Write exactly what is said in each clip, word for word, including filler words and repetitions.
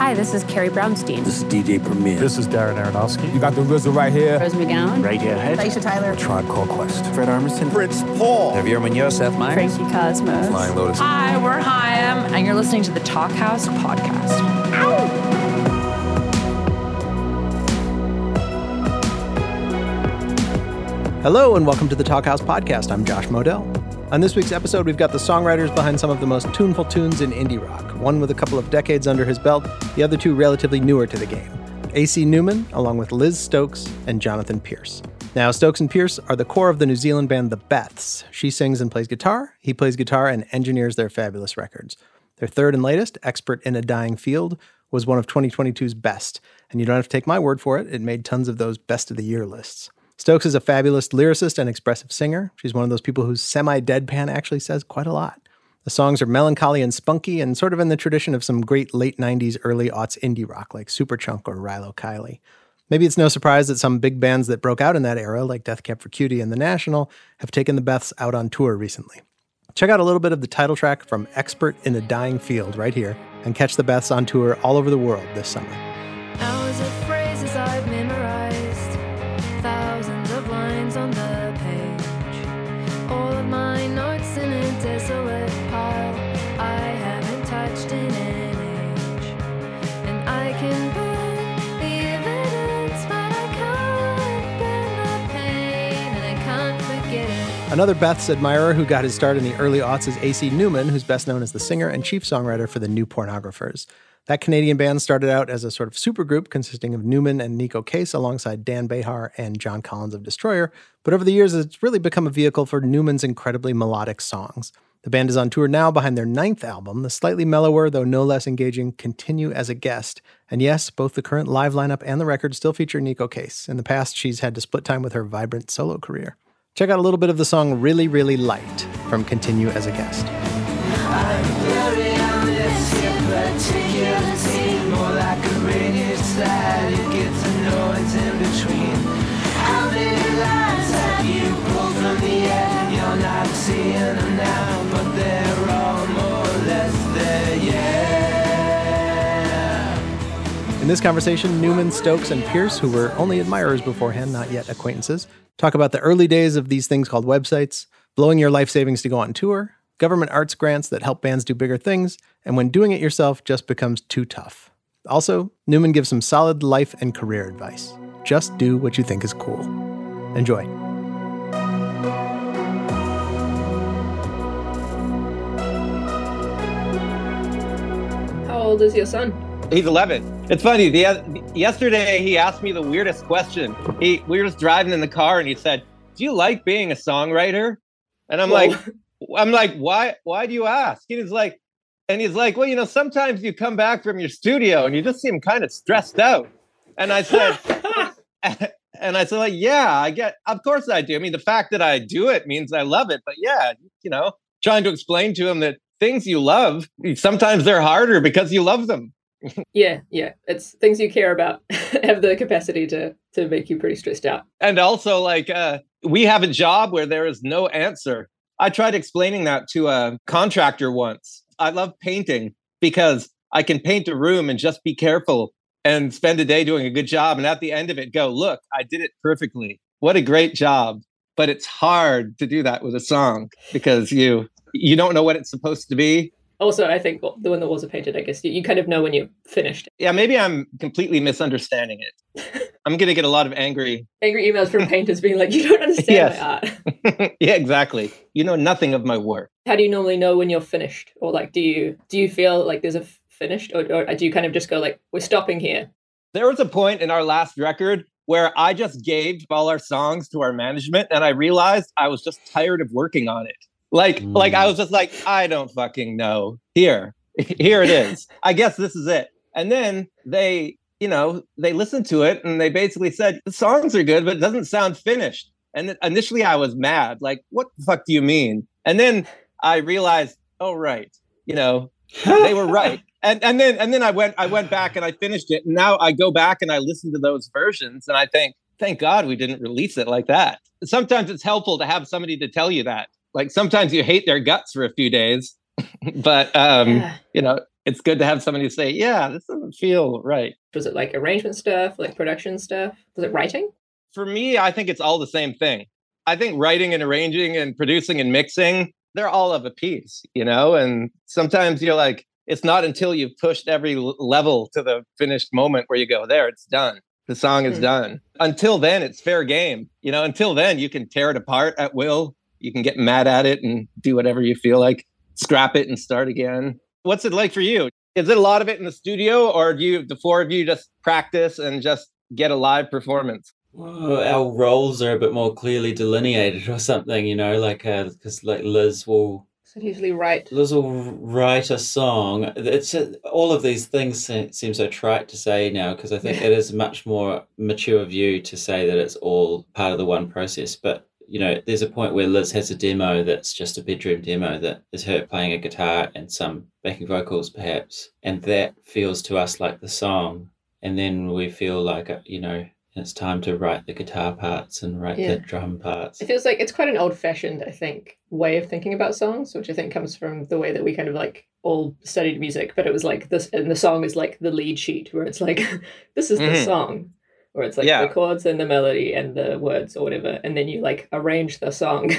Hi, this is Carrie Brownstein. This is D J Premier. This is Darren Aronofsky. You got the RZA right here. Rose McGowan. Radiohead. Aisha Tyler. Tribe Called Quest. Fred Armisen. Fritz Paul. Javier Munoz. Seth Meyers. Frankie Cosmos. Flying Lotus. Hi, we're Chaim, and you're listening to the Talkhouse Podcast. Ow! Hello and welcome to the Talkhouse Podcast. I'm Josh Modell. On this week's episode, we've got the songwriters behind some of the most tuneful tunes in indie rock, one with a couple of decades under his belt, the other two relatively newer to the game, A C. Newman, along with Liz Stokes and Jonathan Pearce. Now, Stokes and Pearce are the core of the New Zealand band The Beths. She sings and plays guitar, he plays guitar and engineers their fabulous records. Their third and latest, Expert in a Dying Field, was one of twenty twenty-two's best, and you don't have to take my word for it, it made tons of those best of the year lists. Stokes is a fabulous lyricist and expressive singer. She's one of those people whose semi-deadpan actually says quite a lot. The songs are melancholy and spunky and sort of in the tradition of some great late nineties, early aughts indie rock like Superchunk or Rilo Kiley. Maybe it's no surprise that some big bands that broke out in that era, like Death Cab for Cutie and The National, have taken the Beths out on tour recently. Check out a little bit of the title track from Expert in a Dying Field right here and catch the Beths on tour all over the world this summer. Hours of phrases I've memorized, thousands of lines on the page, all of my notes in a desolate pile I haven't touched in an age, and I can burn the evidence but I can't burn the pain and I can't forget it. Another Beths admirer who got his start in the early aughts is A C. Newman, who's best known as the singer and chief songwriter for the New Pornographers. That Canadian band started out as a sort of supergroup consisting of Newman and Neko Case alongside Dan Bejar and John Collins of Destroyer, but over the years it's really become a vehicle for Newman's incredibly melodic songs. The band is on tour now behind their ninth album, the slightly mellower, though no less engaging, Continue As A Guest. And yes, both the current live lineup and the record still feature Neko Case. In the past, she's had to split time with her vibrant solo career. Check out a little bit of the song Really Really Light from Continue As A Guest. More like a radio slide, it gets a noise in between. How many lines have you pulled from the air? You're not seeing them now, but they're all more or less there, yeah. In this conversation, Newman, Stokes, and Pearce, who were only admirers beforehand, not yet acquaintances, talk about the early days of these things called websites, blowing your life savings to go on tour, government arts grants that help bands do bigger things, and when doing it yourself just becomes too tough. Also, Newman gives some solid life and career advice. Just do what you think is cool. Enjoy. How old is your son? He's eleven. It's funny, the, yesterday he asked me the weirdest question. He, we were just driving in the car and he said, "Do you like being a songwriter?" And I'm Whoa. like... I'm like, why, why do you ask? And he's like, and he's like, well, you know, sometimes you come back from your studio and you just seem kind of stressed out. And I said, and I said, like, yeah, I get, of course I do. I mean, the fact that I do it means I love it, but yeah, you know, trying to explain to him that things you love, sometimes they're harder because you love them. yeah. Yeah. It's things you care about have the capacity to, to make you pretty stressed out. And also like, uh, we have a job where there is no answer. I tried explaining that to a contractor once. I love painting because I can paint a room and just be careful and spend a day doing a good job. And at the end of it, go, look, I did it perfectly. What a great job. But it's hard to do that with a song because you you don't know what it's supposed to be. Also, I think well, the one that wasn't painted, I guess, you, you kind of know when you finished. Yeah, maybe I'm completely misunderstanding it. I'm going to get a lot of angry... Angry emails from painters being like, you don't understand my art. Yeah, exactly. You know nothing of my work. How do you normally know when you're finished? Or like, do you do you feel like there's a f- finished? Or, or do you kind of just go like, we're stopping here? There was a point in our last record where I just gave all our songs to our management and I realized I was just tired of working on it. Like, mm. like I was just like, I don't fucking know. Here, here it is. I guess this is it. And then they, you know, they listened to it and they basically said, the songs are good, but it doesn't sound finished. And initially I was mad. Like, what the fuck do you mean? And then I realized, oh, right. You know, they were right. And and then and then I went I went back and I finished it. And now I go back and I listen to those versions and I think, thank God we didn't release it like that. Sometimes it's helpful to have somebody to tell you that. Like sometimes you hate their guts for a few days, but, um, yeah. you know, it's good to have somebody say, yeah, this doesn't feel right. Was it like arrangement stuff, like production stuff? Was it writing? For me, I think it's all the same thing. I think writing and arranging and producing and mixing, they're all of a piece, you know? And sometimes you're like, it's not until you've pushed every level to the finished moment where you go, there, it's done. The song is mm-hmm. done. Until then, it's fair game. You know, until then, you can tear it apart at will. You can get mad at it and do whatever you feel like, scrap it and start again. What's it like for you? Is it a lot of it in the studio, or do you, the four of you just practice and just get a live performance? Well, our roles are a bit more clearly delineated or something, you know, like, because uh, like Liz will... So usually write. Liz will write a song. It's just, all of these things seem so trite to say now, because I think it is a much more mature view to say that it's all part of the one process. But, you know, there's a point where Liz has a demo that's just a bedroom demo that is her playing a guitar and some backing vocals perhaps, and that feels to us like the song. And then we feel like, you know, it's time to write the guitar parts and write yeah. the drum parts. It feels like it's quite an old-fashioned, I think, way of thinking about songs, which I think comes from the way that we kind of like all studied music, but it was like this, and the song is like the lead sheet where it's like, this is mm-hmm. the song. Or it's like yeah. the chords and the melody and the words or whatever, and then you like arrange the song,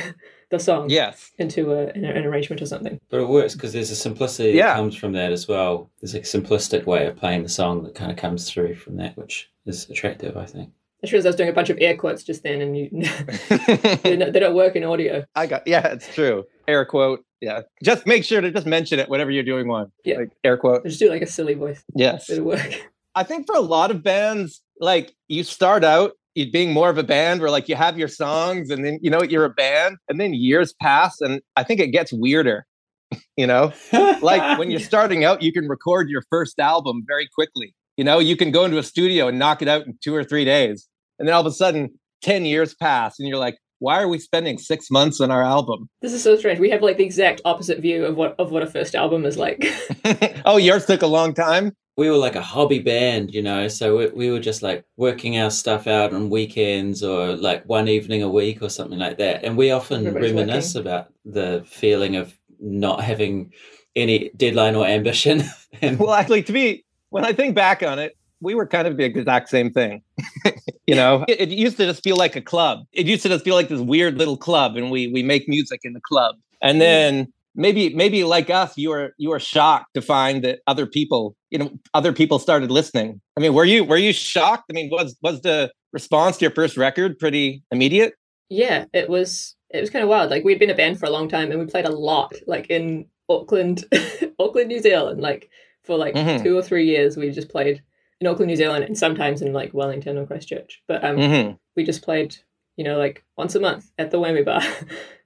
the song yes. into a, an, an arrangement or something. But it works because there's a simplicity yeah. that comes from that as well. There's a simplistic way of playing the song that kind of comes through from that, which is attractive, I think. I suppose I was doing a bunch of air quotes just then, and you not, they don't work in audio. I got yeah, it's true. Air quote. Yeah, just make sure to just mention it whenever you're doing one. Yeah, like, air quote. Or just do like a silly voice. Yes, it'll work. I think for a lot of bands, like you start out you being more of a band where like you have your songs and then, you know, you're a band, and then years pass. And I think it gets weirder, you know, like when you're starting out, you can record your first album very quickly. You know, you can go into a studio and knock it out in two or three days. And then all of a sudden, ten years pass and you're like, why are we spending six months on our album? This is so strange. We have like the exact opposite view of what of what a first album is like. Oh, yours took a long time? We were like a hobby band, you know, so we, we were just like working our stuff out on weekends or like one evening a week or something like that. And we often Everybody's reminisce working. About the feeling of not having any deadline or ambition. And well, actually, to me, when I think back on it, we were kind of the exact same thing. You know, it, it used to just feel like a club. It used to just feel like this weird little club, and we we make music in the club. And then maybe maybe like us, you were you were shocked to find that other people, you know, other people started listening. I mean, were you were you shocked? I mean, was was the response to your first record pretty immediate? Yeah, it was. It was kind of wild. Like, we'd been a band for a long time, and we played a lot, like in Auckland, Auckland, New Zealand, like for like mm-hmm. two or three years. We just played in Auckland, New Zealand, and sometimes in like Wellington or Christchurch. But um, mm-hmm. we just played, you know, like once a month at the Whammy Bar.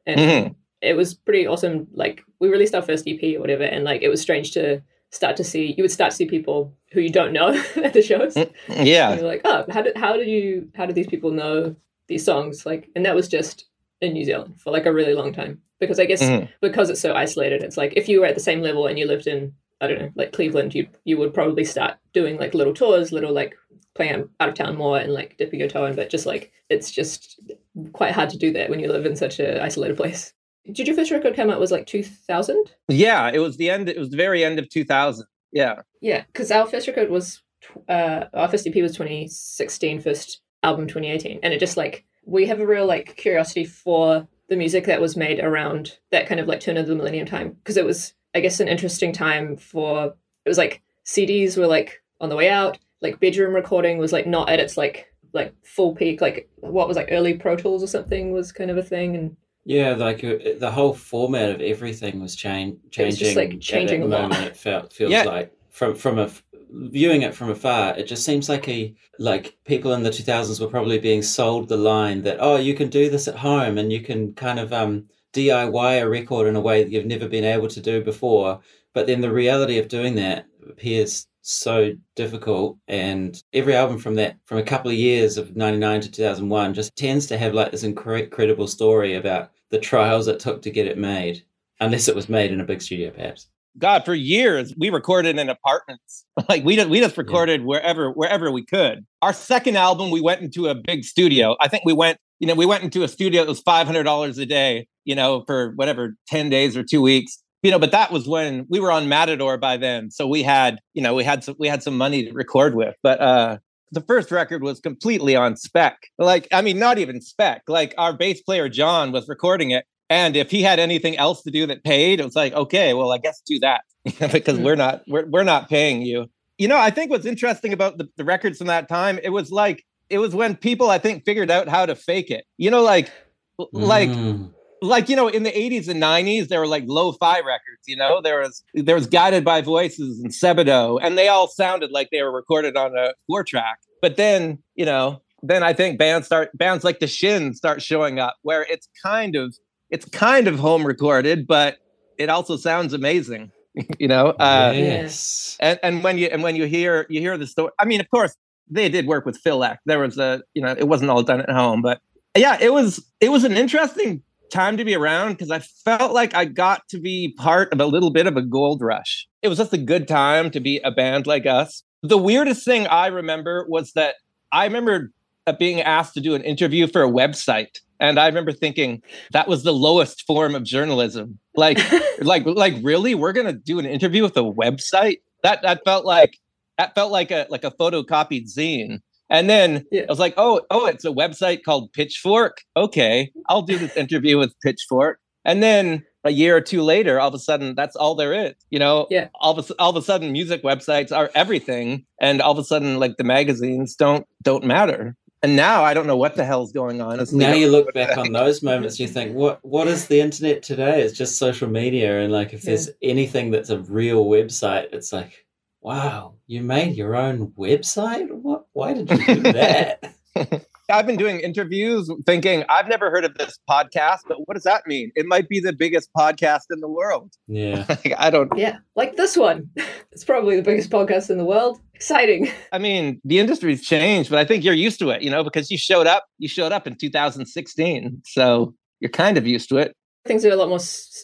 And mm-hmm. it was pretty awesome. Like, we released our first E P or whatever. And like, it was strange to start to see, you would start to see people who you don't know at the shows. Yeah. And you're like, oh, how did, how did you, how did these people know these songs? Like, and that was just in New Zealand for like a really long time. Because I guess mm-hmm. because it's so isolated, it's like if you were at the same level and you lived in, I don't know, like Cleveland, you you would probably start doing like little tours, little like playing out of town more and like dipping your toe in, but just like, it's just quite hard to do that when you live in such an isolated place. Did your first record come out was like two thousand? Yeah, it was the end, it was the very end of two thousand. Yeah. Yeah, because our first record was, uh, our first E P was twenty sixteen, first album twenty eighteen. And it just like, we have a real like curiosity for the music that was made around that kind of like turn of the millennium time, because it was, I guess, an interesting time for, it was like C Ds were like on the way out, like bedroom recording was like not at its like like full peak, like what was like early Pro Tools or something was kind of a thing. And yeah, like uh, the whole format of everything was change, changing. It was just like changing at a lot. Moment, it felt, feels yeah. like from from a viewing it from afar, it just seems like a like people in the two thousands were probably being sold the line that, oh, you can do this at home and you can kind of um. D I Y a record in a way that you've never been able to do before. But then the reality of doing that appears so difficult, and every album from that from a couple of years of ninety-nine to two thousand one just tends to have like this incredible story about the trials it took to get it made, unless it was made in a big studio perhaps. God, for years we recorded in apartments. Like we did, we just recorded yeah. wherever wherever we could. Our second album, we went into a big studio. I think we went, you know, we went into a studio that was five hundred dollars a day, you know, for whatever, ten days or two weeks. you know, but that was when we were on Matador by then. So we had, you know, we had some, we had some money to record with, but, uh, the first record was completely on spec. Like, I mean, not even spec, like our bass player, John, was recording it. And if he had anything else to do that paid, it was like, okay, well, I guess do that because we're not, we're, we're not paying you. You know, I think what's interesting about the, the records from that time, it was like, it was when people, I think, figured out how to fake it, you know, like, mm. like, like, you know, in the eighties and nineties, there were like lo-fi records, you know, there was, there was Guided by Voices and Sebadoh, and they all sounded like they were recorded on a four track. But then, you know, then I think bands start, bands like The Shins start showing up where it's kind of, it's kind of home recorded, but it also sounds amazing, you know? Uh, yes. And, and when you, and when you hear, you hear the story, I mean, of course they did work with Phil Eck. There was a, you know, it wasn't all done at home, but yeah, it was, it was an interesting time to be around because I felt like I got to be part of a little bit of a gold rush. It was just a good time to be a band like us. The weirdest thing I remember was that I remember being asked to do an interview for a website. And I remember thinking that was the lowest form of journalism. Like, like, like, really, we're going to do an interview with a website? That that felt like that felt like a like a photocopied zine. And then yeah. I was like, oh, oh, it's a website called Pitchfork. Okay, I'll do this interview with Pitchfork. And then a year or two later, all of a sudden, that's all there is. You know, yeah. all of a, all of a sudden, music websites are everything. And all of a sudden, like the magazines don't don't matter. And now I don't know what the hell's going on. It's now you look back on those moments, you think, what what is the internet today? It's just social media. And like if yeah. there's anything that's a real website, it's like, wow, you made your own website? What? Why did you do that? I've been doing interviews thinking, I've never heard of this podcast, but what does that mean? It might be the biggest podcast in the world. Yeah. Like, I don't... Yeah, like this one. It's probably the biggest podcast in the world. Exciting. I mean, the industry's changed, but I think you're used to it, you know, because you showed up, you showed up in two thousand sixteen. So you're kind of used to it. Things are a lot more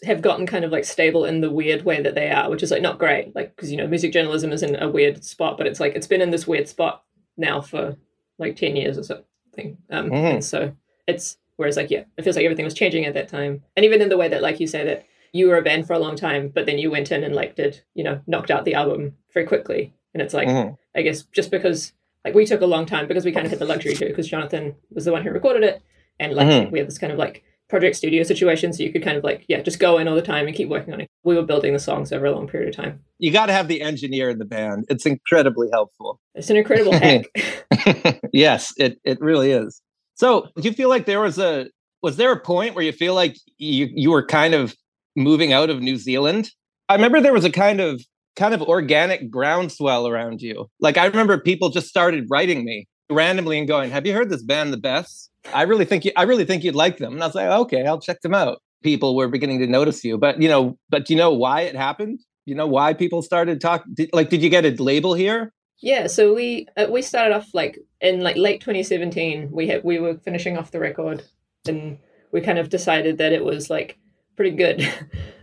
have gotten kind of like stable in the weird way that they are, which is like not great. Like, because, you know, music journalism is in a weird spot, but it's like it's been in this weird spot now for like ten years or something. Um, mm-hmm. And so it's whereas like, yeah, it feels like everything was changing at that time. And even in the way that, like you say, that you were a band for a long time, but then you went in and like did, you know, knocked out the album very quickly. And it's like, mm-hmm. I guess just because like we took a long time because we kind of had the luxury too, because Jonathan was the one who recorded it. And like mm-hmm. we had this kind of like project studio situation, so you could kind of like yeah just go in all the time and keep working on it. We were building the songs over a long period of time. You got to have the engineer in the band. It's incredibly helpful. It's an incredible hack. Yes, it it really is. So do you feel like there was a was there a point where you feel like you you were kind of moving out of New Zealand? I remember there was a kind of kind of organic groundswell around you. Like I remember people just started writing me randomly and going, have you heard this band The Beths? I really think you, I really think you'd like them. And I was like, okay, I'll check them out. People were beginning to notice you, but you know, but do you know why it happened? You know why people started talking? Like, did you get a label here? Yeah, so we uh, we started off like in like late twenty seventeen. We had we were finishing off the record, and we kind of decided that it was like pretty good,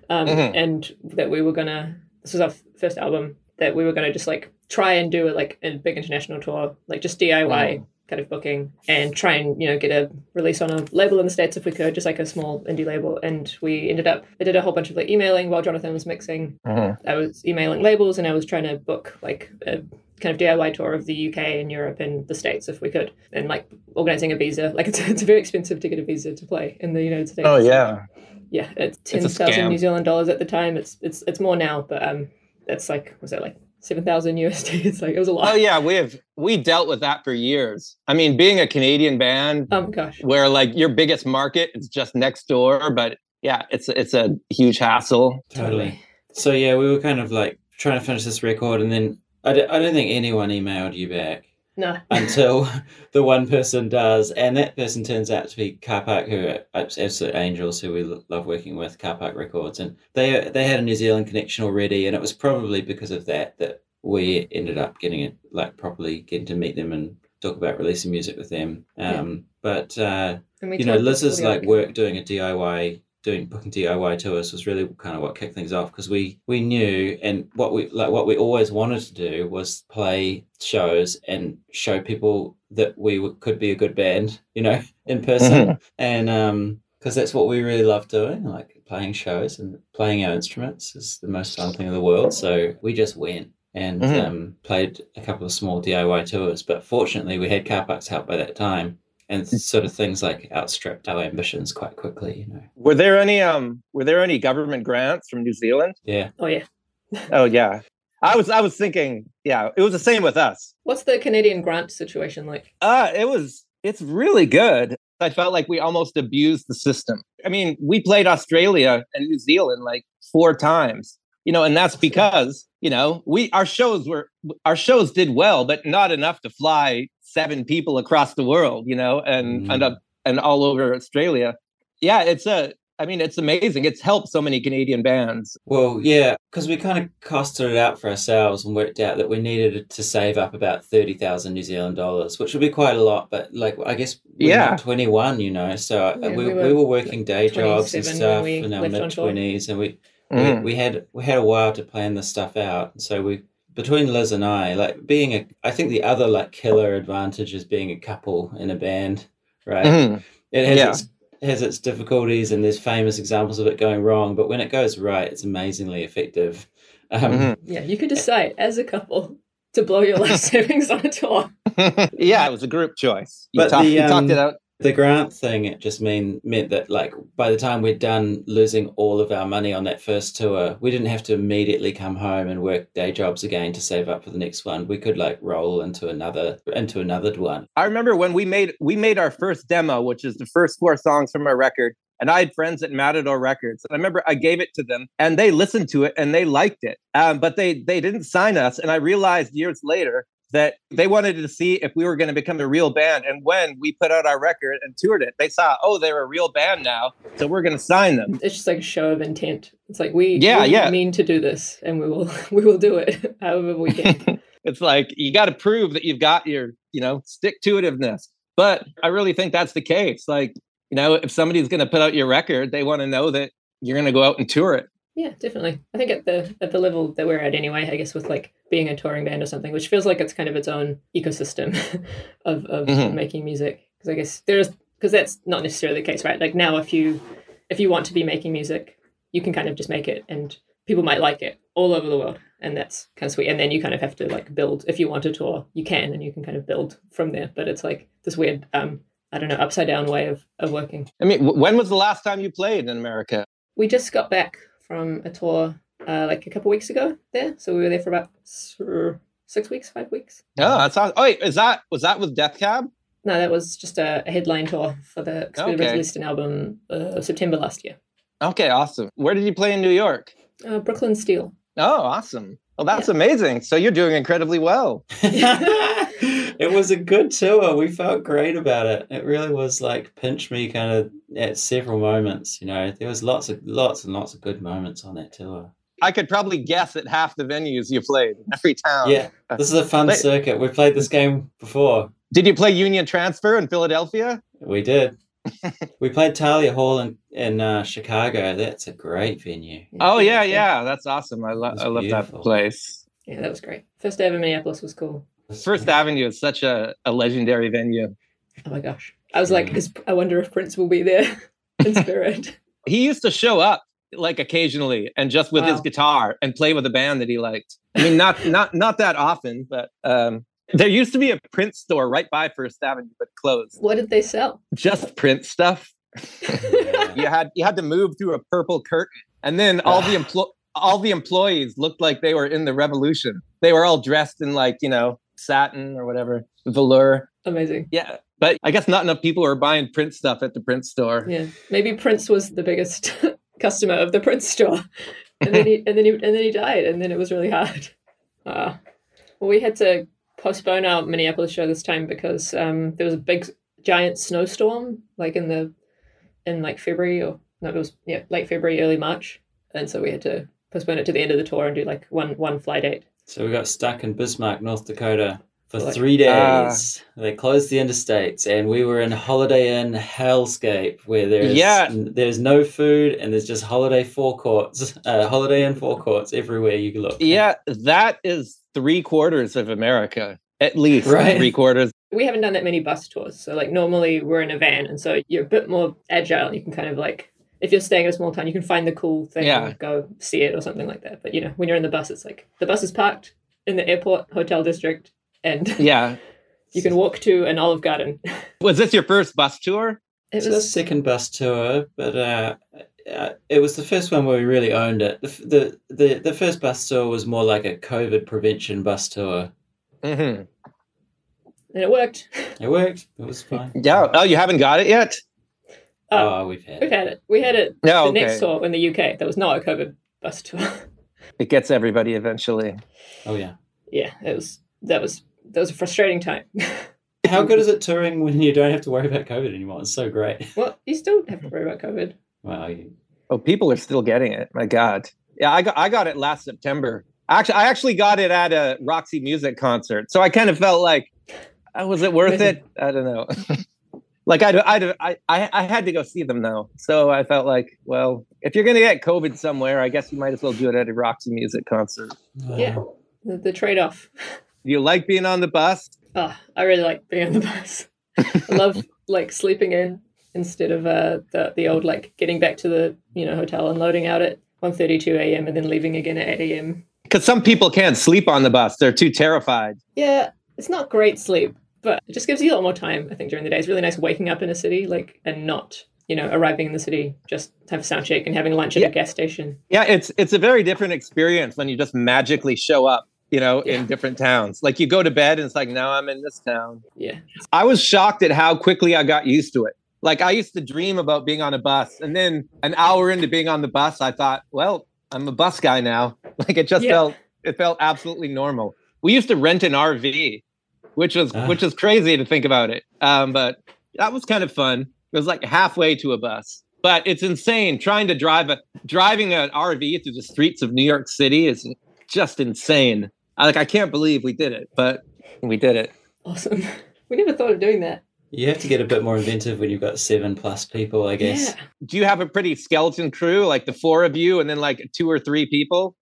um, mm-hmm. and that we were gonna. This was our f- first album that we were gonna just like try and do a, like a big international tour, like just D I Y. Mm-hmm. kind of booking and try and, you know, get a release on a label in the States if we could, just like a small indie label. And we ended up, I did a whole bunch of like emailing while Jonathan was mixing. Mm-hmm. I was emailing labels and I was trying to book like a kind of D I Y tour of the U K and Europe and the States if we could. And like organizing a visa, like it's, it's very expensive to get a visa to play in the United States. Oh yeah. So, yeah. It's ten thousand New Zealand dollars at the time. It's, it's, it's more now, but um, that's like, was that like seven thousand U S D. It's like, it was a lot. Oh yeah. We have, we dealt with that for years. I mean, being a Canadian band, oh gosh, where like your biggest market is just next door, but yeah, it's, it's a huge hassle. Totally. So yeah, we were kind of like trying to finish this record. And then I, d- I don't think anyone emailed you back. No. Until the one person does. And that person turns out to be Carpark, who are absolute angels, who we love working with, Carpark Records. And they they had a New Zealand connection already. And it was probably because of that that we ended up getting it, like, properly getting to meet them and talk about releasing music with them. Um, yeah. But, uh, you know, Liz's, like, work doing a D I Y, doing booking D I Y tours was really kind of what kicked things off, because we we knew, and what we like what we always wanted to do was play shows and show people that we w- could be a good band, you know, in person. Mm-hmm. And um because that's what we really love doing, like playing shows and playing our instruments is the most fun thing in the world. So we just went and mm-hmm. um, played a couple of small D I Y tours. But fortunately, we had Carpark's help by that time, and sort of things like outstripped our ambitions quite quickly. You know, were there any um were there any government grants from New Zealand? Yeah. Oh yeah. oh yeah. I was I was thinking, yeah, it was the same with us. What's the Canadian grant situation like? Uh, it was it's really good. I felt like we almost abused the system. I mean, we played Australia and New Zealand like four times, you know, and that's because, you know, we our shows were our shows did well, but not enough to fly seven people across the world, you know, and mm. and, uh, and all over Australia. Yeah, it's a I mean, it's amazing. It's helped so many Canadian bands. Well, yeah, because we kind of costed it out for ourselves and worked out that we needed to save up about thirty thousand New Zealand dollars, which would be quite a lot. But like, I guess we're yeah. not twenty-one, you know, so yeah, we, we, were, we were working day jobs and stuff in our mid-twenties. And we, mm. we we had we had a while to plan this stuff out. And so we, between Liz and I, like being a, I think the other like killer advantage is being a couple in a band, right? Mm. It has yeah. its has its difficulties, and there's famous examples of it going wrong, but when it goes right, it's amazingly effective. Um, mm-hmm. Yeah, you could decide as a couple to blow your life savings on a tour. Yeah, it was a group choice. You, but talk, the, you um, talked it out. The grant thing, it just mean, meant that like by the time we're done losing all of our money on that first tour, we didn't have to immediately come home and work day jobs again to save up for the next one. We could like roll into another into another one. I remember when we made we made our first demo, which is the first four songs from our record. And I had friends at Matador Records. And I remember I gave it to them and they listened to it and they liked it. Um, but they they didn't sign us. And I realized years later that they wanted to see if we were going to become a real band. And when we put out our record and toured it, they saw, oh, they're a real band now, so we're going to sign them. It's just like a show of intent. It's like, we, yeah, we yeah. mean to do this, and we will we will do it however we can. It's like, you got to prove that you've got your, you know, stick-to-itiveness. But I really think that's the case. Like, you know, if somebody's going to put out your record, they want to know that you're going to go out and tour it. Yeah, definitely. I think at the at the level that we're at anyway, I guess with like being a touring band or something, which feels like it's kind of its own ecosystem of, of mm-hmm. making music. Because I guess there's, because that's not necessarily the case, right? Like now, if you if you want to be making music, you can kind of just make it, and people might like it all over the world, and that's kind of sweet. And then you kind of have to like build. If you want to tour, you can, and you can kind of build from there. But it's like this weird, um, I don't know, upside down way of of working. I mean, when was the last time you played in America? We just got back from a tour uh, like a couple weeks ago there. So we were there for about six weeks, five weeks. Oh, that's awesome. Oh, wait, is that, was that with Death Cab? No, that was just a, a headline tour for the, cause okay. we released an album uh, September last year. Okay, awesome. Where did you play in New York? Uh, Brooklyn Steel. Oh, awesome. Well, that's yeah. amazing. So you're doing incredibly well. It was a good tour. We felt great about it. It really was like pinch me kind of at several moments. You know, there was lots of lots and lots of good moments on that tour. I could probably guess at half the venues you played in every town. Yeah, this is a fun Wait. circuit. We played this game before. Did you play Union Transfer in Philadelphia? We did. We played Talia Hall in, in uh, Chicago. That's a great venue. Oh, yeah, yeah. That's awesome. I, lo- I love that place. Yeah, that was great. First Avenue Minneapolis was cool. First Avenue is such a, a legendary venue. Oh my gosh. I was like, is, I wonder if Prince will be there in spirit. He used to show up like occasionally and just with wow. his guitar and play with a band that he liked. I mean, not not not that often, but um, there used to be a Prince store right by First Avenue, but closed. What did they sell? Just Prince stuff. you had you had to move through a purple curtain, and then all the empl- all the employees looked like they were in the revolution. They were all dressed in like, you know, satin or whatever, velour. Amazing. Yeah, but I guess not enough people are buying Prince stuff at the Prince store. Yeah, maybe Prince was the biggest customer of the Prince store, and then he and then he and then he died, and then it was really hard. Uh, well, we had to postpone our Minneapolis show this time because um, there was a big, giant snowstorm, like in the in like February or no, it was yeah late February, early March, and so we had to postpone it to the end of the tour and do like one one fly date. So we got stuck in Bismarck, North Dakota for like, three days. Uh, they closed the interstates and we were in Holiday Inn hellscape where there's yeah. there's no food and there's just holiday forecourts, uh, Holiday Inn forecourts everywhere you look. Yeah, that is three quarters of America. at least right. three quarters. We haven't done that many bus tours. So like normally we're in a van. And so you're a bit more agile. You can kind of like, if you're staying in a small town, you can find the cool thing yeah. and go see it or something like that. But, you know, when you're in the bus, it's like the bus is parked in the airport hotel district and yeah, you can walk to an Olive Garden. Was this your first bus tour? It was the second bus tour, but uh, uh, it was the first one where we really owned it. The, the the The first bus tour was more like a COVID prevention bus tour. Mm-hmm. And it worked. It worked. It was fine. Yeah. Oh, you haven't got it yet? Oh, oh we've had we've it. We've had it. We had it oh, the okay. next tour in the U K. That was not a COVID bus tour. It gets everybody eventually. Oh, yeah. Yeah, it was. That was that was a frustrating time. How good is it touring when you don't have to worry about COVID anymore? It's so great. Well, you still have to worry about COVID. Wow. You... Oh, people are still getting it. My God. Yeah, I got I got it last September. Actually, I actually got it at a Roxy Music concert. So I kind of felt like, oh, was it worth it? I don't know. Like I'd, I'd, I I I had to go see them though. So I felt like, well, if you're going to get COVID somewhere, I guess you might as well do it at a Roxy Music concert. Yeah, the, the trade-off. You like being on the bus? Oh, I really like being on the bus. I love like sleeping in instead of uh, the the old like getting back to the you know hotel and loading out at one thirty-two a.m. and then leaving again at eight a.m. Because some people can't sleep on the bus; they're too terrified. Yeah, it's not great sleep, but it just gives you a lot more time. I think during the day, it's really nice waking up in a city like and not you know arriving in the city just have a sound check and having lunch at yeah. a gas station. Yeah, it's it's a very different experience when you just magically show up. You know, yeah. in different towns. Like you go to bed and it's like, now I'm in this town. Yeah. I was shocked at how quickly I got used to it. Like I used to dream about being on a bus. And then an hour into being on the bus, I thought, well, I'm a bus guy now. Like it just yeah. felt, it felt absolutely normal. We used to rent an R V, which was, uh. which is crazy to think about it. Um, but that was kind of fun. It was like halfway to a bus. But it's insane trying to drive a, driving an R V through the streets of New York City is just insane. Like, I can't believe we did it, but we did it. Awesome. We never thought of doing that. You have to get a bit more inventive when you've got seven plus people, I guess. Yeah. Do you have a pretty skeleton crew, like the four of you and then like two or three people?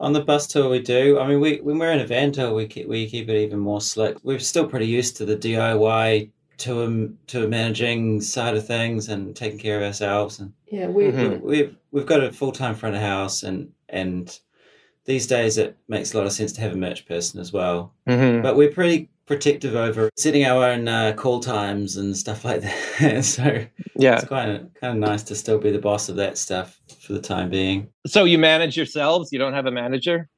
On the bus tour, we do. I mean, we when we're in a van tour, we keep, we keep it even more slick. We're still pretty used to the D I Y tour, tour managing side of things and taking care of ourselves. And yeah, we, mm-hmm. we, we've, we've got a full-time front of house and... and these days, it makes a lot of sense to have a merch person as well. Mm-hmm. But we're pretty protective over setting our own uh, call times and stuff like that. So yeah. it's quite a, kind of nice to still be the boss of that stuff for the time being. So you manage yourselves? You don't have a manager?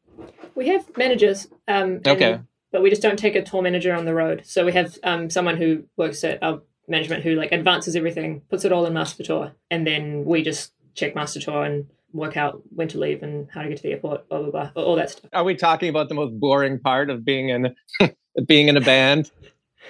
We have managers. Um, and, okay. But we just don't take a tour manager on the road. So we have um, someone who works at our management who like advances everything, puts it all in Master Tour, and then we just check Master Tour and work out when to leave and how to get to the airport, blah, blah, blah, all that stuff. Are we talking about the most boring part of being in being in a band?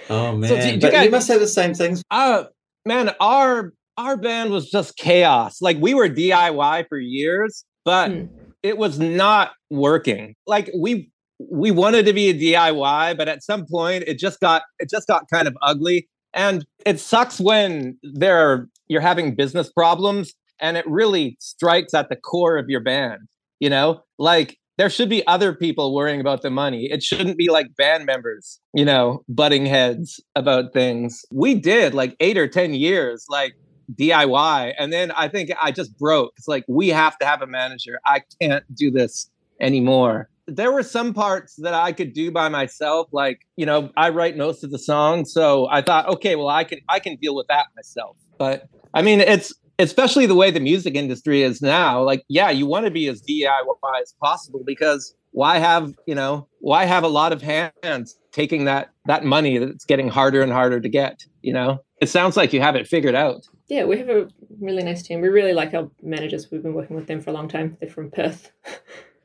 Oh, man. So do, do but you, guys, you must have the same things. Uh, man, our our band was just chaos. Like, we were D I Y for years, but hmm. it was not working. Like, we we wanted to be a D I Y, but at some point, it just got it just got kind of ugly. And it sucks when there are, you're having business problems and it really strikes at the core of your band, you know? Like, there should be other people worrying about the money. It shouldn't be like band members, you know, butting heads about things. We did like eight or ten years, like D I Y. And then I think I just broke. It's like, we have to have a manager. I can't do this anymore. There were some parts that I could do by myself. Like, you know, I write most of the songs. So I thought, okay, well, I can I can deal with that myself. But I mean, it's, especially the way the music industry is now, like, yeah, you want to be as D I Y as possible because why have, you know, why have a lot of hands taking that, that money that's getting harder and harder to get, you know? It sounds like you have it figured out. Yeah, we have a really nice team. We really like our managers. We've been working with them for a long time. They're from Perth.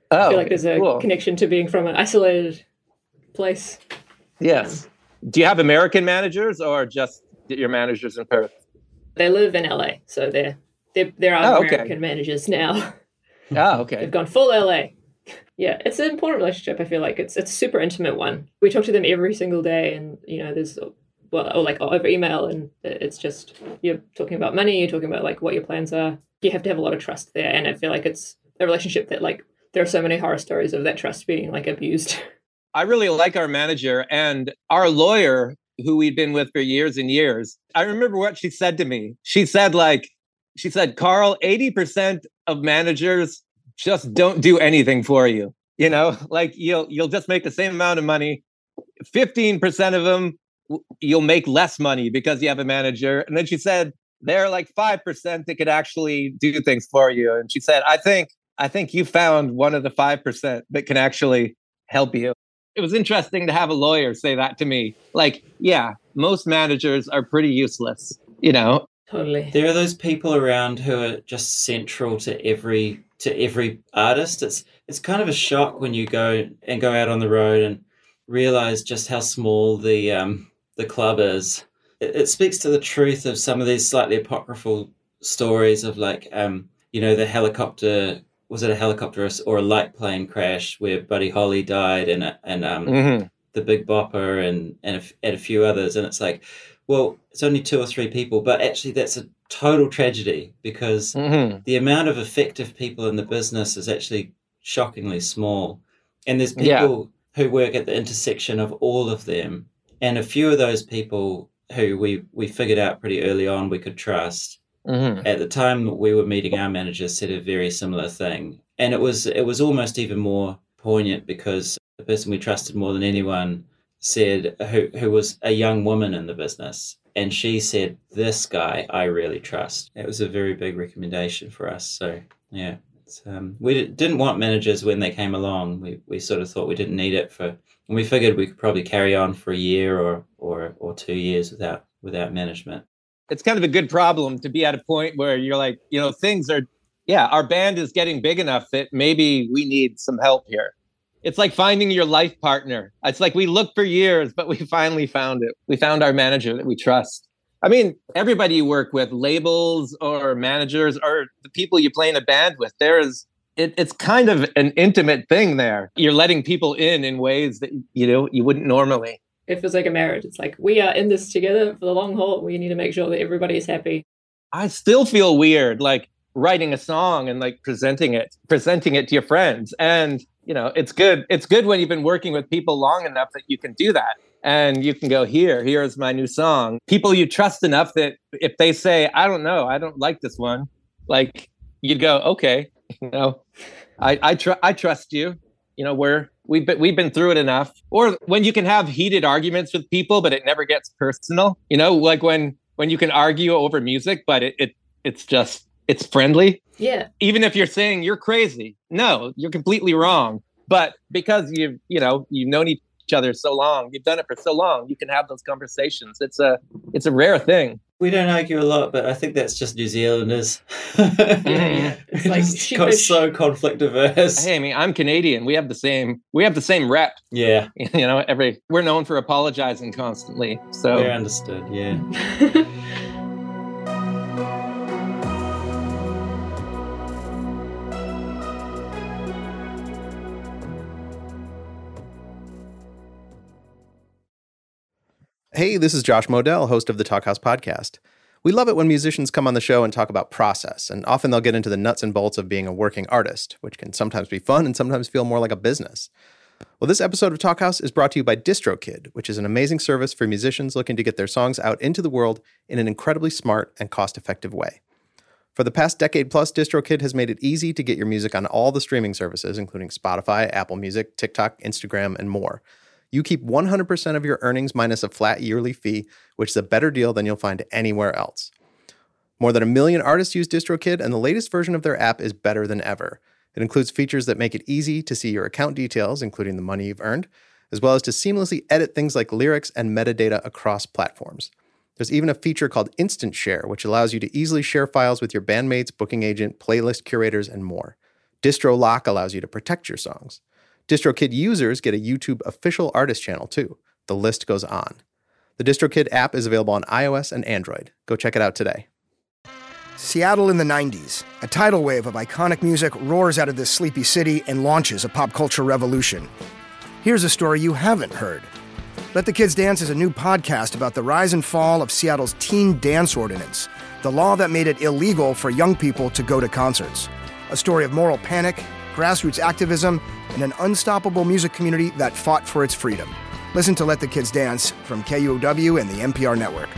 Oh, I feel like there's a cool connection to being from an isolated place. Yes. Um, Do you have American managers or just your managers in Perth? They live in L A, so they're they're, they're our oh, okay. American managers now. Oh, okay. They've gone full L A. Yeah, it's an important relationship. I feel like it's it's a super intimate one. We talk to them every single day, and you know, there's well, or like over email, and it's just you're talking about money, you're talking about like what your plans are. You have to have a lot of trust there, and I feel like it's a relationship that like there are so many horror stories of that trust being like abused. I really like our manager and our lawyer, who we'd been with for years and years. I remember what she said to me. She said, like, she said, Carl, eighty percent of managers just don't do anything for you. You know, like you'll, you'll just make the same amount of money. fifteen percent of them, you'll make less money because you have a manager. And then she said, there are like five percent that could actually do things for you. And she said, I think, I think you found one of the five percent that can actually help you. It was interesting to have a lawyer say that to me. Like, yeah, most managers are pretty useless, you know? Totally. There are those people around who are just central to every to every artist. It's it's kind of a shock when you go and go out on the road and realize just how small the um, the club is. It, it speaks to the truth of some of these slightly apocryphal stories of like, um, you know, the helicopter. Was it a helicopter or a light plane crash where Buddy Holly died and and um, mm-hmm. the Big Bopper and and a, and a few others? And it's like, well, it's only two or three people, but actually that's a total tragedy because mm-hmm. the amount of effective people in the business is actually shockingly small. And there's people yeah. who work at the intersection of all of them. And a few of those people who we, we figured out pretty early on we could trust. Mm-hmm. At the time we were meeting, our manager said a very similar thing. And it was it was almost even more poignant because the person we trusted more than anyone said, who, who was a young woman in the business, and she said, this guy I really trust. It was a very big recommendation for us. So, yeah. It's, um, we didn't want managers when they came along. We we sort of thought we didn't need it for, and we figured we could probably carry on for a year or or, or two years without without management. It's kind of a good problem to be at a point where you're like, you know, things are, yeah, our band is getting big enough that maybe we need some help here. It's like finding your life partner. It's like we looked for years, but we finally found it. We found our manager that we trust. I mean, everybody you work with, labels or managers or the people you play in a band with, there is, it, it's kind of an intimate thing there. You're letting people in in ways that, you know, you wouldn't normally. It feels like a marriage. It's like, we are in this together for the long haul. We need to make sure that everybody's happy. I still feel weird, like writing a song and like presenting it, presenting it to your friends. And, you know, it's good. It's good when you've been working with people long enough that you can do that. And you can go, here, here's my new song. People you trust enough that if they say, I don't know, I don't like this one, like you'd go, okay, you know, I, I, tr- I trust you. You know, we're, We've been, we've been through it enough. Or when you can have heated arguments with people, but it never gets personal. You know, like when, when you can argue over music, but it, it it's just, it's friendly. Yeah. Even if you're saying you're crazy. No, you're completely wrong. But because you've, you know, you've known each other so long, you've done it for so long, you can have those conversations. It's a, it's a rare thing. We don't argue a lot, but I think that's just New Zealanders. Yeah, it's like just got so conflict averse. Hey, I mean, I'm Canadian. We have the same. We have the same rep. Yeah, you know, every we're known for apologizing constantly. So we're understood. Yeah. Hey, this is Josh Modell, host of the Talkhouse Podcast. We love it when musicians come on the show and talk about process, and often they'll get into the nuts and bolts of being a working artist, which can sometimes be fun and sometimes feel more like a business. Well, this episode of Talkhouse is brought to you by DistroKid, which is an amazing service for musicians looking to get their songs out into the world in an incredibly smart and cost-effective way. For the past decade plus, DistroKid has made it easy to get your music on all the streaming services, including Spotify, Apple Music, TikTok, Instagram, and more. You keep one hundred percent of your earnings minus a flat yearly fee, which is a better deal than you'll find anywhere else. More than a million artists use DistroKid, and the latest version of their app is better than ever. It includes features that make it easy to see your account details, including the money you've earned, as well as to seamlessly edit things like lyrics and metadata across platforms. There's even a feature called Instant Share, which allows you to easily share files with your bandmates, booking agent, playlist curators, and more. Distro Lock allows you to protect your songs. DistroKid users get a YouTube official artist channel, too. The list goes on. The DistroKid app is available on iOS and Android. Go check it out today. Seattle in the nineties. A tidal wave of iconic music roars out of this sleepy city and launches a pop culture revolution. Here's a story you haven't heard. Let the Kids Dance is a new podcast about the rise and fall of Seattle's teen dance ordinance, the law that made it illegal for young people to go to concerts. A story of moral panic, grassroots activism, in an unstoppable music community that fought for its freedom. Listen to Let the Kids Dance from K U O W and the N P R Network.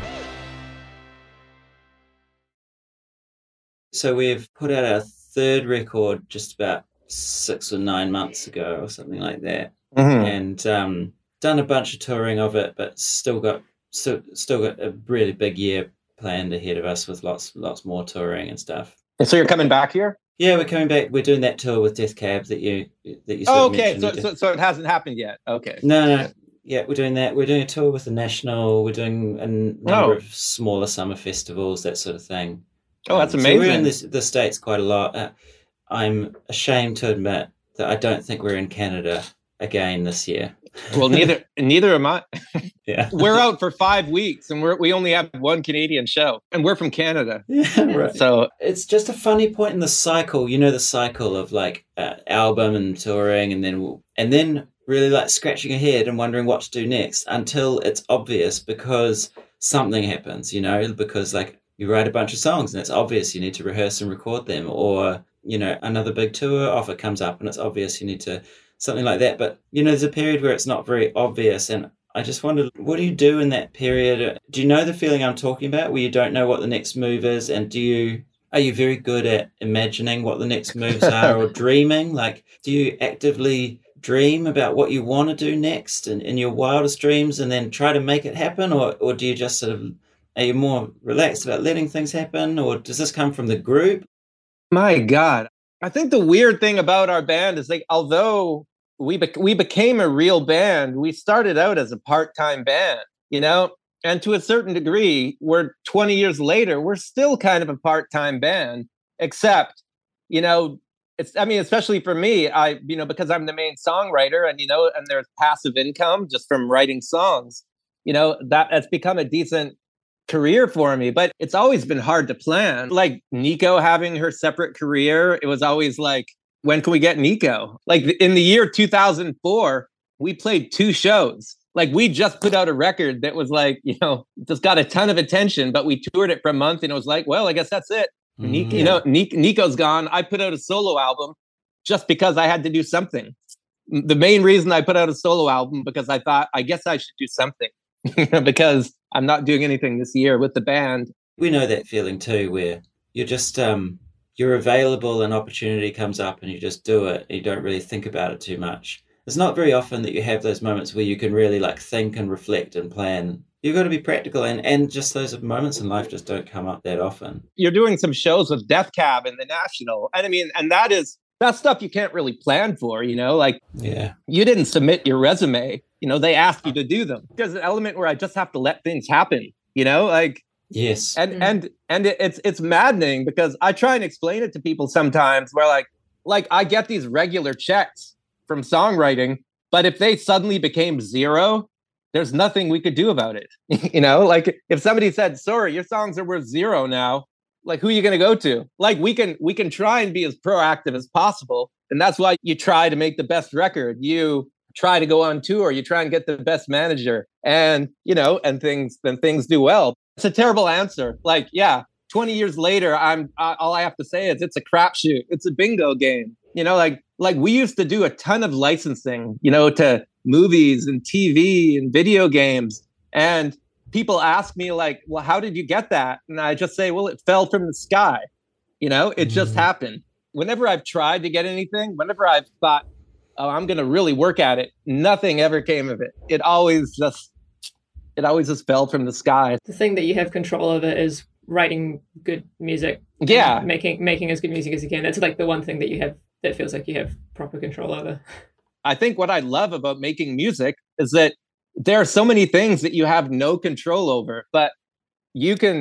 So we've put out our third record just about six or nine months ago or something like that. Mm-hmm. And um, done a bunch of touring of it, but still got still, still got a really big year planned ahead of us with lots lots more touring and stuff. And so you're coming back here? Yeah, we're coming back. We're doing that tour with Death Cab that you that you. Oh, okay. So, so so it hasn't happened yet. Okay. No, no. Yeah, we're doing that. We're doing a tour with the National. We're doing a number oh. of smaller summer festivals, that sort of thing. Oh, that's amazing. Um, so we're in this, the States quite a lot. Uh, I'm ashamed to admit that I don't think we're in Canada again this year. Well, neither neither am I. Yeah. We're out for five weeks and we're, we only have one Canadian show and we're from Canada. Yeah, right. So it's just a funny point in the cycle. You know, the cycle of like uh, album and touring and then we'll, and then really like scratching your head and wondering what to do next until it's obvious because something happens, you know, because like you write a bunch of songs and it's obvious you need to rehearse and record them, or, you know, another big tour offer comes up and it's obvious you need to something like that. But, you know, there's a period where it's not very obvious. And I just wondered, what do you do in that period? Do you know the feeling I'm talking about where you don't know what the next move is? And do you, are you very good at imagining what the next moves are or dreaming? Like, do you actively dream about what you want to do next and in your wildest dreams and then try to make it happen? Or, or do you just sort of, are you more relaxed about letting things happen? Or does this come from the group? My God. I think the weird thing about our band is like, although We be- we became a real band. We started out as a part-time band, you know? And to a certain degree, we're twenty years later, we're still kind of a part-time band, except, you know, it's, I mean, especially for me, I, you know, because I'm the main songwriter and, you know, and there's passive income just from writing songs, you know, that that's become a decent career for me, but it's always been hard to plan. Like Neko having her separate career, it was always like, when can we get Neko? Like in the year two thousand four, we played two shows. Like we just put out a record that was like, you know, just got a ton of attention, but we toured it for a month and it was like, well, I guess that's it. Mm-hmm. Neko, you know, Neko's gone. I put out a solo album just because I had to do something. The main reason I put out a solo album because I thought, I guess I should do something because I'm not doing anything this year with the band. We know that feeling too, where you're just, um, you're available, an opportunity comes up and you just do it. You don't really think about it too much. It's not very often that you have those moments where you can really like think and reflect and plan. You've got to be practical, and, and just those moments in life just don't come up that often. You're doing some shows with Death Cab and the National. And I mean, and that is, that's stuff you can't really plan for, you know, like yeah, you didn't submit your resume, you know, they asked you to do them. There's an element where I just have to let things happen, you know, like yes. And mm. and and it's it's maddening because I try and explain it to people sometimes where like like I get these regular checks from songwriting, but if they suddenly became zero, there's nothing we could do about it. You know, like if somebody said, sorry, your songs are worth zero now, like who are you going to go to? Like we can we can try and be as proactive as possible. And that's why you try to make the best record. You try to go on tour. You try and get the best manager. And, you know, and things then things do well. It's a terrible answer. Like, yeah, twenty years later, I'm I, all I have to say is it's a crapshoot. It's a bingo game. You know, like like we used to do a ton of licensing, you know, to movies and T V and video games. And people ask me like, well, how did you get that? And I just say, well, it fell from the sky. You know, it mm-hmm. just happened. Whenever I've tried to get anything, whenever I've thought, oh, I'm going to really work at it, nothing ever came of it. It always just It always just fell from the sky. The thing that you have control over is writing good music. Yeah. Making making as good music as you can. That's like the one thing that you have that feels like you have proper control over. I think what I love about making music is that there are so many things that you have no control over, but you can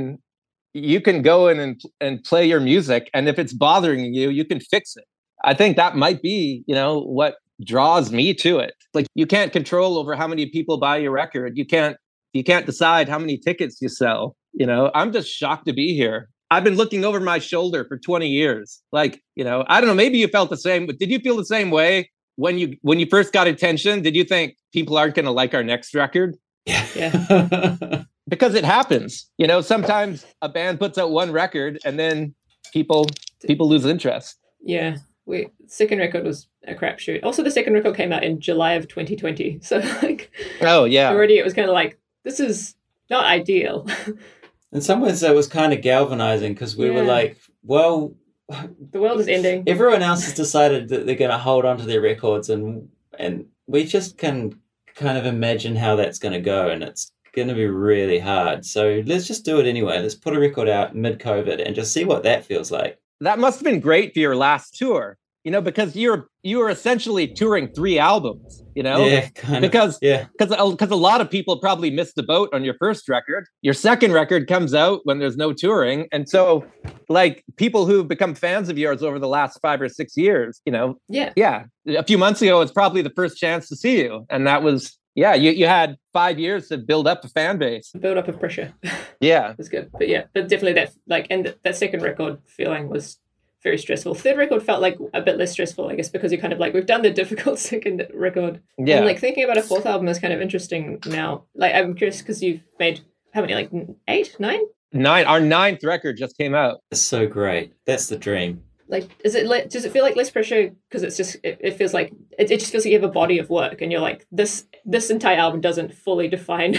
you can go in and, and play your music. And if it's bothering you, you can fix it. I think that might be, you know, what draws me to it. Like you can't control over how many people buy your record. You can't You can't decide how many tickets you sell. You know, I'm just shocked to be here. I've been looking over my shoulder for twenty years. Like, you know, I don't know, maybe you felt the same, but did you feel the same way when you when you first got attention? Did you think people aren't going to like our next record? Yeah. Because it happens. You know, sometimes a band puts out one record and then people people lose interest. Yeah. We second record was a crapshoot. Also, the second record came out in July of twenty twenty. So, like, oh, yeah. Already it was kind of like, this is not ideal. In some ways, that was kind of galvanizing because we yeah. were like, well, the world is ending. Everyone else has decided that they're going to hold on to their records, and and we just can kind of imagine how that's going to go, and it's going to be really hard. So let's just do it anyway. Let's put a record out mid-COVID and just see what that feels like. That must have been great for your last tour, you know, because you're you were essentially touring three albums, you know, yeah, kind because of, yeah, because because a lot of people probably missed the boat on your first record. Your second record comes out when there's no touring, and so like people who've become fans of yours over the last five or six years, you know, yeah, yeah, a few months ago it's probably the first chance to see you, and that was. Yeah, you, you had five years to build up a fan base. Build up of pressure. Yeah. It was good. But yeah, but definitely that, like, and that second record feeling was very stressful. Third record felt like a bit less stressful, I guess, because you're kind of like, we've done the difficult second record. Yeah. And like thinking about a fourth album is kind of interesting now. Like, I'm curious because you've made, how many, like eight, nine? Nine. Our ninth record just came out. It's so great. That's the dream. Like, is it le- does it feel like less pressure because it's just it, it feels like it, it just feels like you have a body of work and you're like this this entire album doesn't fully define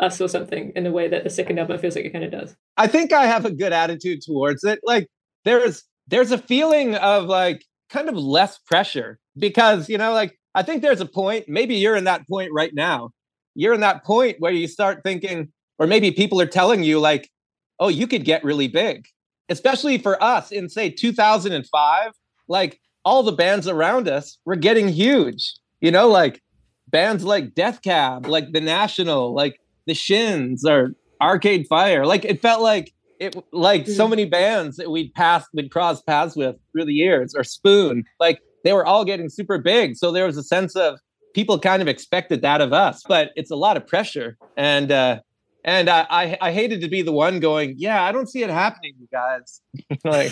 us or something in the way that the second album feels like it kind of does. I think I have a good attitude towards it. Like there's there's a feeling of like kind of less pressure because you know like I think there's a point. Maybe you're in that point right now. You're in that point where you start thinking, or maybe people are telling you like, oh, you could get really big. Especially for us in, say, two thousand five, like all the bands around us were getting huge, you know, like bands like Death Cab, like The National, like The Shins or Arcade Fire. Like it felt like it like so many bands that we'd passed, we'd crossed paths with through the years or Spoon, like they were all getting super big. So there was a sense of people kind of expected that of us, but it's a lot of pressure. And, uh, And I, I I hated to be the one going, yeah, I don't see it happening, you guys. Like,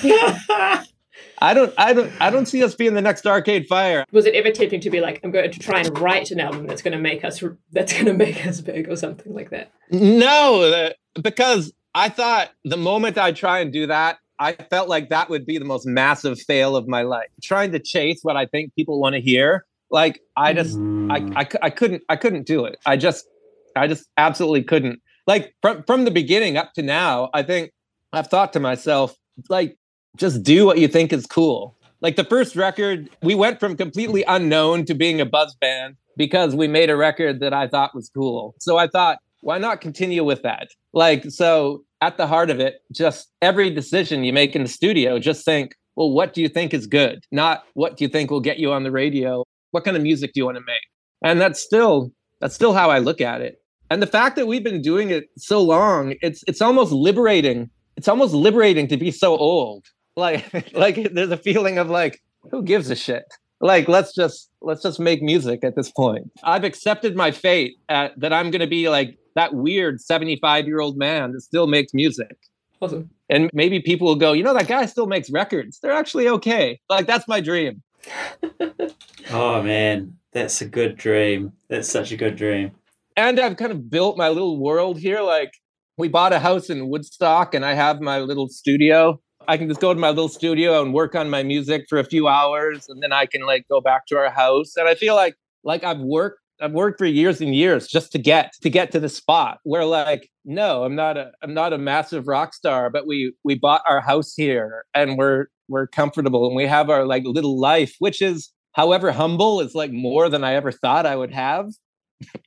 I don't I don't I don't see us being the next Arcade Fire. Was it ever tempting to be like, I'm going to try and write an album that's going to make us that's going to make us big or something like that? No, because I thought the moment I try and do that, I felt like that would be the most massive fail of my life. Trying to chase what I think people want to hear, like I just mm. I, I I couldn't I couldn't do it. I just I just absolutely couldn't. Like from, from the beginning up to now, I think I've thought to myself, like, just do what you think is cool. Like the first record, we went from completely unknown to being a buzz band because we made a record that I thought was cool. So I thought, why not continue with that? Like, so at the heart of it, just every decision you make in the studio, just think, well, what do you think is good? Not what do you think will get you on the radio? What kind of music do you want to make? And that's still that's still how I look at it. And the fact that we've been doing it so long, it's it's almost liberating. It's almost liberating to be so old. Like like there's a feeling of like, who gives a shit? Like let's just let's just make music at this point. I've accepted my fate at, that I'm going to be like that weird seventy-five-year-old man that still makes music. Awesome. And maybe people will go, you know, that guy still makes records. They're actually okay. Like that's my dream. Oh man, that's a good dream. That's such a good dream. And I've kind of built my little world here. Like we bought a house in Woodstock and I have my little studio. I can just go to my little studio and work on my music for a few hours. And then I can like go back to our house. And I feel like, like I've worked, I've worked for years and years just to get, to get to the spot where like, no, I'm not a, I'm not a massive rock star, but we, we bought our house here and we're, we're comfortable and we have our like little life, which is however humble is like more than I ever thought I would have.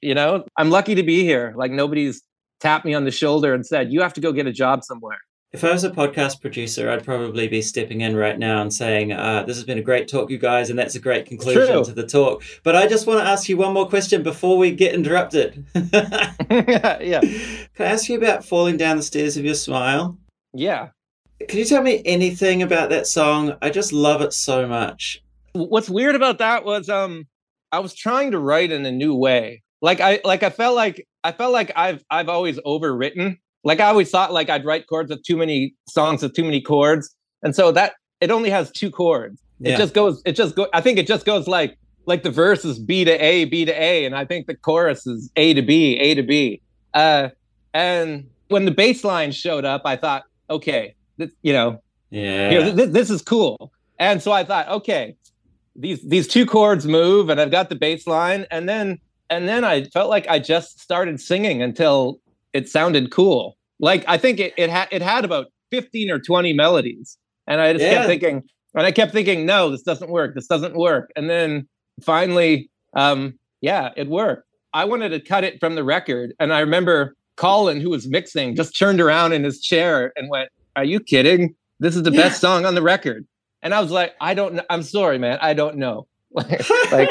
You know, I'm lucky to be here. Like nobody's tapped me on the shoulder and said, you have to go get a job somewhere. If I was a podcast producer, I'd probably be stepping in right now and saying, uh, this has been a great talk, you guys. And that's a great conclusion True. to the talk. But I just want to ask you one more question before we get interrupted. Yeah. Can I ask you about Falling Down the Stairs of Your Smile? Yeah. Can you tell me anything about that song? I just love it so much. What's weird about that was um, I was trying to write in a new way. Like I like I felt like I felt like I've I've always overwritten. Like I always thought like I'd write chords with too many songs with too many chords. And so that it only has two chords. Yeah. It just goes it just go I think it just goes like like the verse is B to A, B to A, and I think the chorus is A to B, A to B. Uh, and when the bass line showed up, I thought, okay, th- you know, yeah, you know, th- this is cool. And so I thought, okay, these these two chords move, and I've got the bass line, and then and then I felt like I just started singing until it sounded cool. Like I think it it had it had about fifteen or twenty melodies, and I just yeah. kept thinking, and I kept thinking, no, this doesn't work, this doesn't work, and then finally, um, yeah, it worked. I wanted to cut it from the record, and I remember Colin, who was mixing, just turned around in his chair and went, "Are you kidding? This is the yeah. best song on the record." And I was like, "I don't know. I'm sorry, man. I don't know. like, like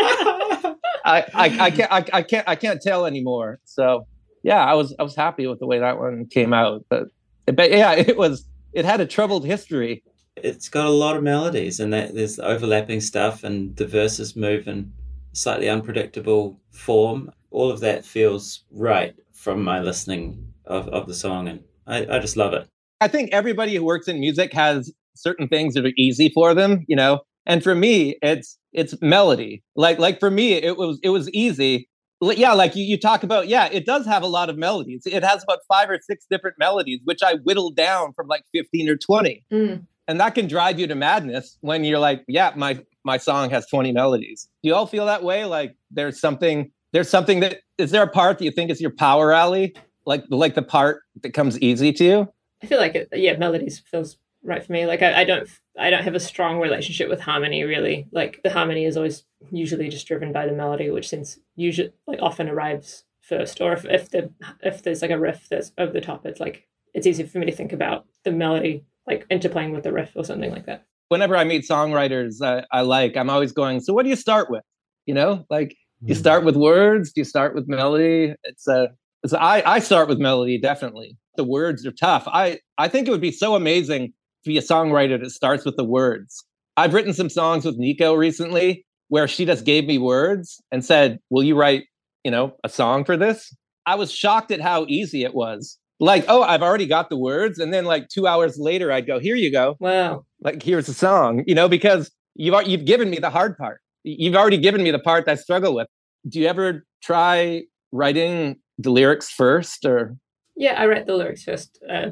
I, I, I can't, I, I can't, I can't tell anymore." So, yeah, I was, I was happy with the way that one came out. But, but yeah, it was, it had a troubled history. It's got a lot of melodies, and that, there's overlapping stuff, and the verses move in slightly unpredictable form. All of that feels right from my listening of, of the song, and I, I just love it. I think everybody who works in music has certain things that are easy for them, you know. And for me, it's it's melody. Like like for me, it was it was easy. Yeah, like you, you talk about, yeah, it does have a lot of melodies. It has about five or six different melodies, which I whittled down from like fifteen or twenty. Mm. And that can drive you to madness when you're like, yeah, my my song has twenty melodies. Do you all feel that way? Like there's something there's something that is there a part that you think is your power alley? Like like the part that comes easy to you? I feel like it, yeah, melodies feels right for me. Like I, I don't, I don't have a strong relationship with harmony really. Like the harmony is always usually just driven by the melody, which seems usually like often arrives first. Or if if the if there's like a riff that's over the top, it's like it's easy for me to think about the melody like interplaying with the riff or something like that. Whenever I meet songwriters I, I like, I'm always going, so what do you start with? You know, like mm-hmm. you start with words, do you start with melody? It's a, it's a, I I start with melody definitely. The words are tough. I, I think it would be so amazing to be a songwriter that starts with the words. I've written some songs with Neko recently where she just gave me words and said, will you write, you know, a song for this? I was shocked at how easy it was. Like, oh, I've already got the words. And then like two hours later, I'd go, here you go. Wow. Like, here's the song, you know, because you've you've given me the hard part. You've already given me the part that I struggle with. Do you ever try writing the lyrics first or... Yeah, I write the lyrics first uh,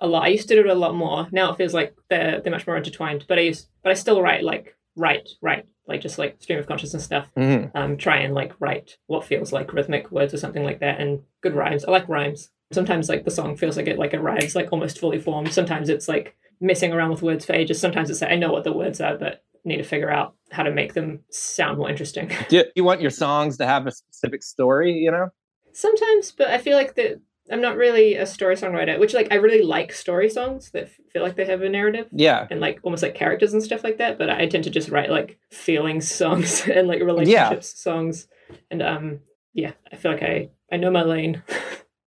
a lot. I used to do it a lot more. Now it feels like they're they're much more intertwined. But I used, but I still write like write write like just like stream of consciousness stuff. Mm-hmm. Um, try and like write what feels like rhythmic words or something like that, and good rhymes. I like rhymes. Sometimes like the song feels like it like arrives like almost fully formed. Sometimes it's like messing around with words for ages. Sometimes it's like I know what the words are, but need to figure out how to make them sound more interesting. Do you want your songs to have a specific story? You know, sometimes, but I feel like the I'm not really a story songwriter, which like I really like story songs that feel like they have a narrative. Yeah. And like almost like characters and stuff like that. But I tend to just write like feelings songs and like relationships yeah. songs. And um, yeah, I feel like I, I know my lane.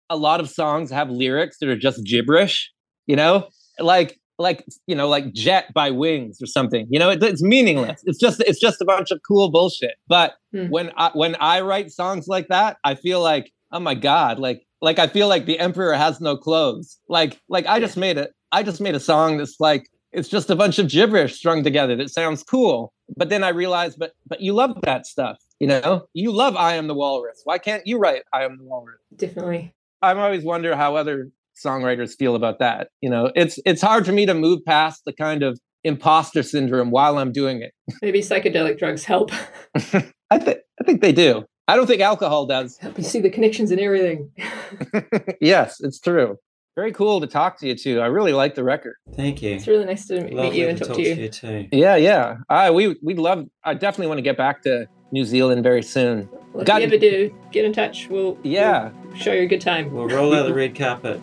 A lot of songs have lyrics that are just gibberish, you know, like like, you know, like Jet by Wings or something, you know, it, it's meaningless. It's just it's just a bunch of cool bullshit. But hmm. when I, when I write songs like that, I feel like, oh, my God, like. Like, I feel like the emperor has no clothes. Like, like I just made a, I just made a song that's like, it's just a bunch of gibberish strung together that sounds cool. But then I realized, but, but you love that stuff, you know? You love I Am The Walrus. Why can't you write I Am The Walrus? Definitely. I'm always wonder how other songwriters feel about that. You know, it's, it's hard for me to move past the kind of imposter syndrome while I'm doing it. Maybe psychedelic drugs help. I think, I think they do. I don't think alcohol does. Help you see the connections and everything. Yes, it's true. Very cool to talk to you too. I really like the record. Thank you. It's really nice to meet Lovely you and to talk, talk to you. To you too. Yeah, yeah. I we we love. I definitely want to get back to New Zealand very soon. Well, if Got, you ever do, get in touch. We'll yeah we'll show you a good time. We'll roll out the red carpet.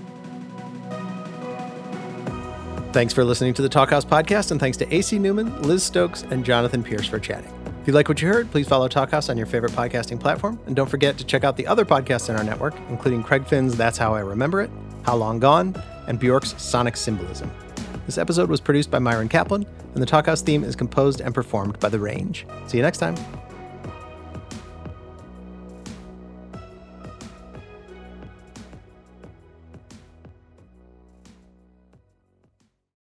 Thanks for listening to the Talkhouse Podcast, and thanks to A C Newman, Liz Stokes, and Jonathan Pearce for chatting. If you like what you heard, please follow Talkhouse on your favorite podcasting platform. And don't forget to check out the other podcasts in our network, including Craig Finn's That's How I Remember It, How Long Gone, and Bjork's Sonic Symbolism. This episode was produced by Myron Kaplan, and the Talkhouse theme is composed and performed by The Range. See you next time.